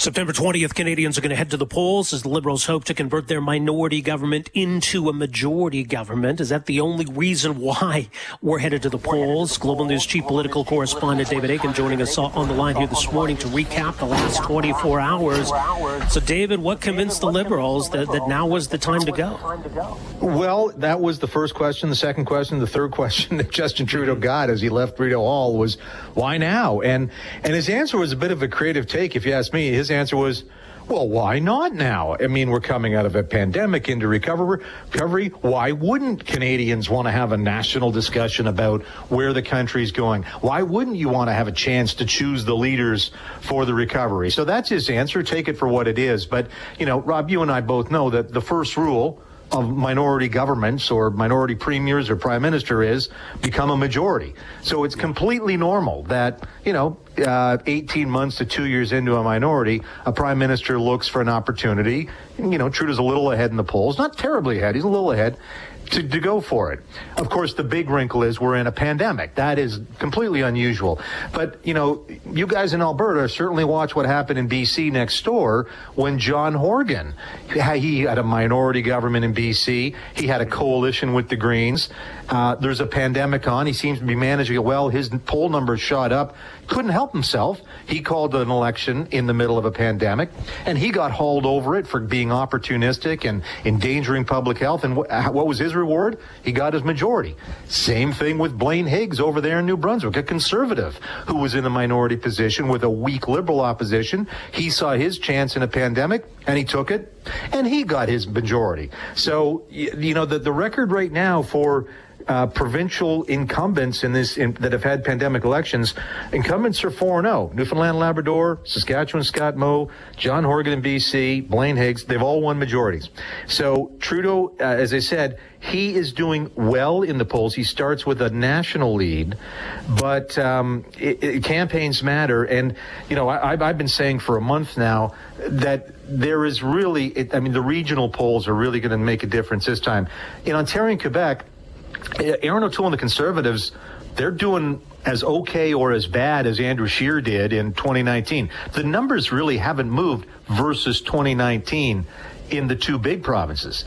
September 20th, Canadians are going to head to the polls as the Liberals hope to convert their minority government into a majority government. Is that the only reason why we're headed to the polls? Global News Chief Political Correspondent David Akin joining us on the line here this morning to recap the last 24 hours. So, David, what convinced the Liberals that now was the time to go? Well, that was the first question. The second question, the third question that Justin Trudeau got as he left Rideau Hall was, why now? And his answer was a bit of a creative take, if you ask me. His answer was, well, why not now? I mean, we're coming out of a pandemic into recovery. Why wouldn't Canadians want to have a national discussion about where the country's going? Why wouldn't you want to have a chance to choose the leaders for the recovery? So that's his answer. Take it for what it is. But, you know, Rob, you and I both know that the first rule of minority governments or minority premiers or prime minister is become a majority. So it's completely normal that, you know, 18 months to 2 years into a minority, a prime minister looks for an opportunity. You know, Trudeau's a little ahead in the polls, not terribly ahead, he's a little ahead, to go for it. Of course, the big wrinkle is we're in a pandemic. That is completely unusual. But, you know, you guys in Alberta certainly watch what happened in BC next door when John Horgan, he had a minority government in BC. He had a coalition with the Greens. There's a pandemic on. He seems to be managing it well. His poll numbers shot up. Couldn't help himself. He called an election in the middle of a pandemic, and he got hauled over it for being opportunistic and endangering public health. And what was his reward? He got his majority. Same thing with Blaine Higgs over there in New Brunswick, a conservative who was in a minority position with a weak Liberal opposition. He saw his chance in a pandemic, and he took it, and he got his majority. So, you know, the record right now for provincial incumbents that have had pandemic elections, incumbents are 4-0. Newfoundland, Labrador, Saskatchewan, Scott Moe, John Horgan in BC, Blaine Higgs, they've all won majorities. So Trudeau, as I said, he is doing well in the polls. He starts with a national lead, but campaigns matter. And, you know, I've been saying for a month now that there is really, I mean, the regional polls are really going to make a difference this time. In Ontario and Quebec, Erin O'Toole and the Conservatives, they're doing as okay or as bad as Andrew Scheer did in 2019. The numbers really haven't moved versus 2019 in the two big provinces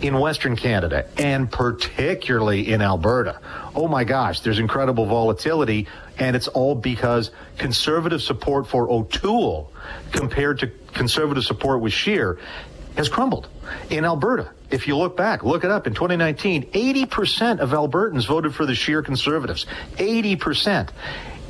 in Western Canada, and particularly in Alberta. Oh my gosh, there's incredible volatility, and it's all because Conservative support for O'Toole compared to Conservative support with Scheer has crumbled. In Alberta, if you look back, look it up, in 2019, 80% of Albertans voted for the Scheer Conservatives. 80%.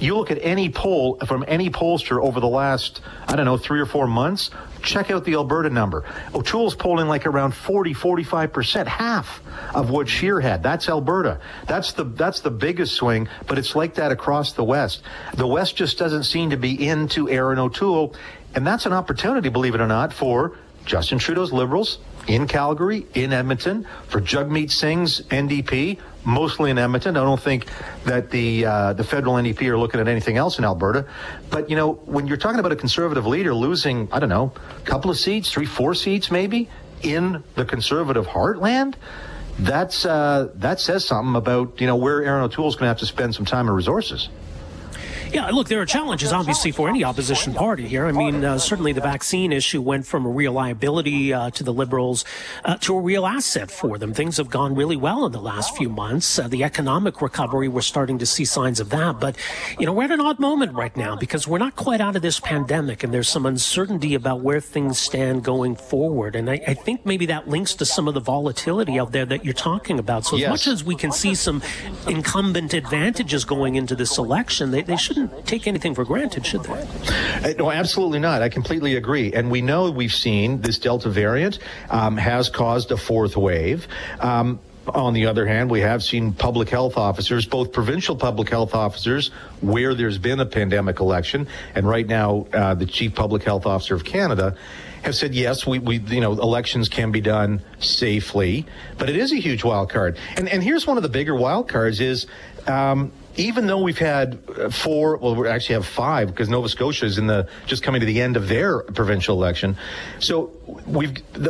You look at any poll from any pollster over the last, I don't know, 3 or 4 months, check out the Alberta number. O'Toole's polling like around 40, 45%, half of what Scheer had. That's Alberta. That's the biggest swing, but it's like that across the West. The West just doesn't seem to be into Erin O'Toole, and that's an opportunity, believe it or not, for Justin Trudeau's Liberals in Calgary, in Edmonton, for Jagmeet Singh's NDP, mostly in Edmonton. I don't think that the federal NDP are looking at anything else in Alberta. But, you know, when you're talking about a Conservative leader losing, I don't know, a couple of seats, 3, 4 seats maybe, in the Conservative heartland, that says something about, you know, where Erin O'Toole's going to have to spend some time and resources. Yeah, look, there are challenges, obviously, for any opposition party here. I mean, certainly the vaccine issue went from a real liability to the Liberals to a real asset for them. Things have gone really well in the last few months. The economic recovery, we're starting to see signs of that. But, you know, we're at an odd moment right now because we're not quite out of this pandemic, and there's some uncertainty about where things stand going forward. And I think maybe that links to some of the volatility out there that you're talking about. So as much as we can see some incumbent advantages going into this election, they shouldn't take anything for granted, should they? No, absolutely not. I completely agree. And we know we've seen this Delta variant has caused a fourth wave. On the other hand, we have seen public health officers, both provincial public health officers, where there's been a pandemic election, and right now the Chief Public Health Officer of Canada have said, yes, we you know, elections can be done safely, but it is a huge wild card. And here's one of the bigger wild cards is, even though we've had 4, well, we actually have 5 because Nova Scotia is just coming to the end of their provincial election. So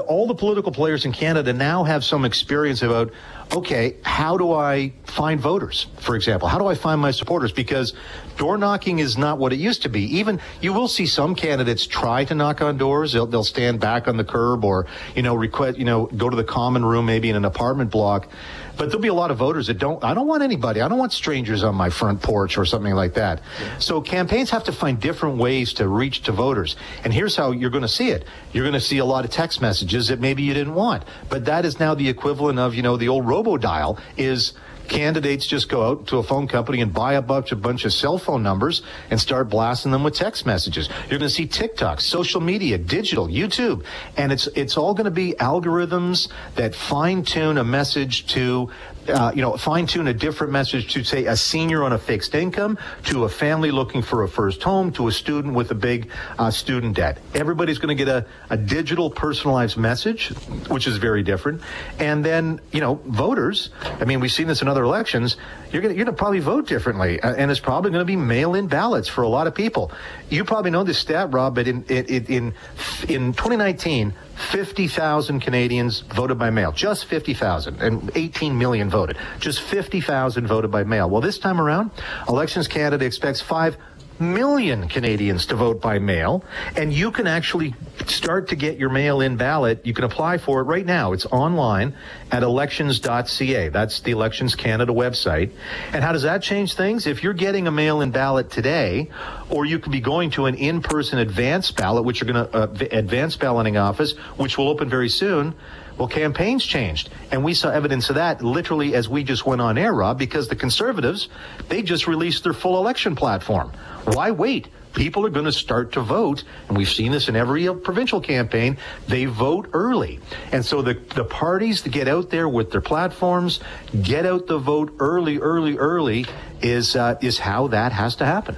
all the political players in Canada now have some experience about okay, how do I find voters, for example? How do I find my supporters? Because door knocking is not what it used to be. Even you will see some candidates try to knock on doors. They'll stand back on the curb or, request, go to the common room, maybe in an apartment block. But there'll be a lot of voters that don't. I don't want anybody. I don't want strangers on my front porch or something like that. So campaigns have to find different ways to reach to voters. And here's how you're going to see it. You're going to see a lot of text messages that maybe you didn't want. But that is now the equivalent of, the old robo-dial is candidates just go out to a phone company and buy a bunch of cell phone numbers and start blasting them with text messages. You're going to see TikTok, social media, digital, YouTube. And it's all going to be algorithms that fine-tune a message to, fine-tune a different message to, say, a senior on a fixed income, to a family looking for a first home, to a student with a big student debt. Everybody's going to get a digital personalized message, which is very different. And then, voters, we've seen this in other elections, you're going to probably vote differently, and it's probably going to be mail-in ballots for a lot of people. You probably know this stat, Rob, but in 2019, 50,000 Canadians voted by mail, just 50,000, and 18 million voted. Just 50,000 voted by mail. Well, this time around, Elections Canada expects 5 million Canadians to vote by mail, and you can actually start to get your mail-in ballot. You can apply for it right now. It's online at elections.ca. That's the Elections Canada website. And how does that change things? If you're getting a mail-in ballot today, or you could be going to an in-person advance ballot, which you're going to advance balloting office, which will open very soon. Well, campaigns changed, and we saw evidence of that literally as we just went on air, Rob, because the Conservatives, they just released their full election platform. Why wait? People are going to start to vote, and we've seen this in every provincial campaign. They vote early, and so the parties that get out there with their platforms, get out the vote early is how that has to happen.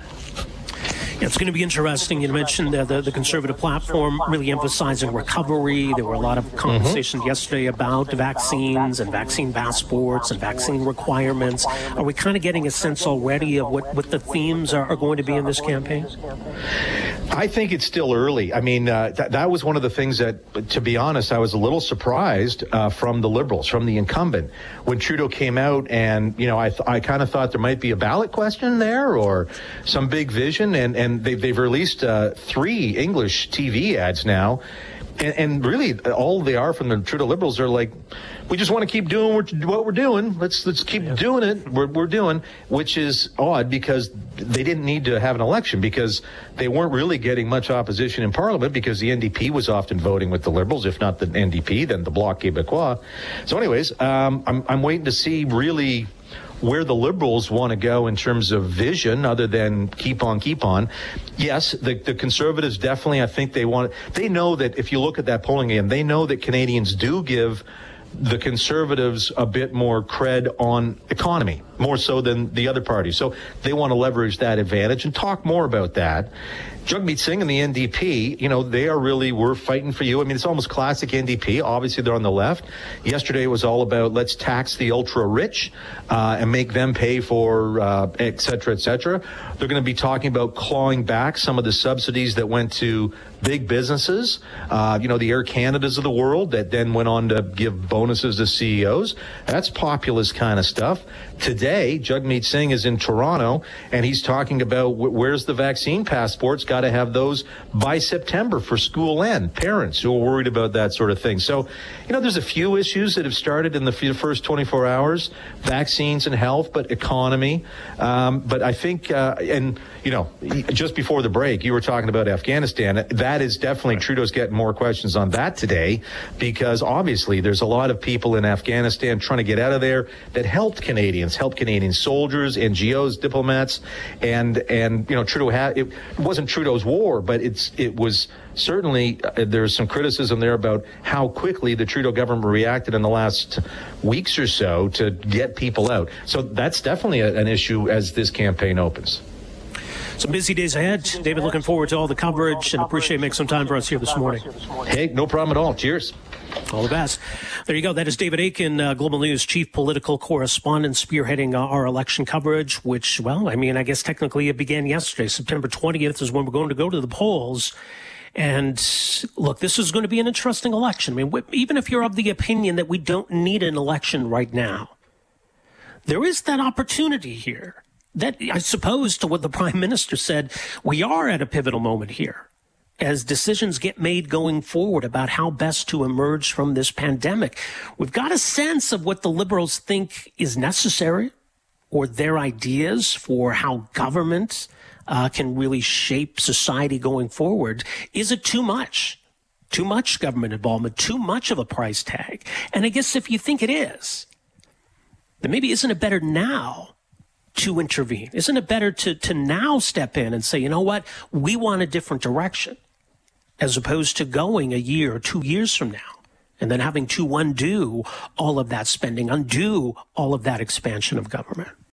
It's going to be interesting. You mentioned the Conservative platform really emphasizing recovery. There were a lot of conversations yesterday about vaccines and vaccine passports and vaccine requirements. Are we kind of getting a sense already of what the themes are going to be in this campaign? I think it's still early. That was one of the things that, to be honest, I was a little surprised from the Liberals, from the incumbent. When Trudeau came out and, I kind of thought there might be a ballot question there or some big vision, and they've released 3 English TV ads now. And really, all they are from the Trudeau Liberals are like, we just want to keep doing what we're doing. Let's keep doing it. We're doing, which is odd because they didn't need to have an election because they weren't really getting much opposition in Parliament because the NDP was often voting with the Liberals, if not the NDP, then the Bloc Québécois. So, anyways, I'm waiting to see really where the Liberals want to go in terms of vision other than keep on. Yes, the Conservatives definitely, I think they know that if you look at that polling again, they know that Canadians do give the Conservatives a bit more cred on economy, more so than the other parties. So they want to leverage that advantage and talk more about that. Jagmeet Singh and the NDP, they are really, we're fighting for you. It's almost classic NDP. Obviously, they're on the left. Yesterday was all about let's tax the ultra-rich and make them pay for et cetera, et cetera. They're going to be talking about clawing back some of the subsidies that went to big businesses, the Air Canadas of the world that then went on to give bonuses to CEOs. That's populist kind of stuff. Today, Jagmeet Singh is in Toronto, and he's talking about where's the vaccine passports. Got to have those by September for school end. Parents who are worried about that sort of thing. So, there's a few issues that have started in the first 24 hours, vaccines and health, but economy. But I think, just before the break, you were talking about Afghanistan. That is definitely, Trudeau's getting more questions on that today, because obviously there's a lot of people in Afghanistan trying to get out of there that helped Canadian soldiers, NGOs, diplomats, and Trudeau it wasn't Trudeau. Trudeau's war, but it was certainly there's some criticism there about how quickly the Trudeau government reacted in the last weeks or so to get people out. So that's definitely an issue as this campaign opens. Some busy days ahead. David, looking forward to all the coverage and appreciate making some time for us here this morning. Hey, no problem at all. Cheers. All the best. There you go. That is David Akin, Global News Chief Political Correspondent, spearheading our election coverage, which, I guess technically it began yesterday. September 20th is when we're going to go to the polls. And look, this is going to be an interesting election. I mean, even if you're of the opinion that we don't need an election right now, there is that opportunity here that, I suppose, to what the Prime Minister said, we are at a pivotal moment here as decisions get made going forward about how best to emerge from this pandemic. We've got a sense of what the Liberals think is necessary, or their ideas for how government can really shape society going forward. Is it too much? Too much government involvement, too much of a price tag? And I guess if you think it is, then maybe isn't it better now to intervene? Isn't it better to now step in and say, you know what, we want a different direction, as opposed to going a year or 2 years from now and then having to undo all of that spending, undo all of that expansion of government?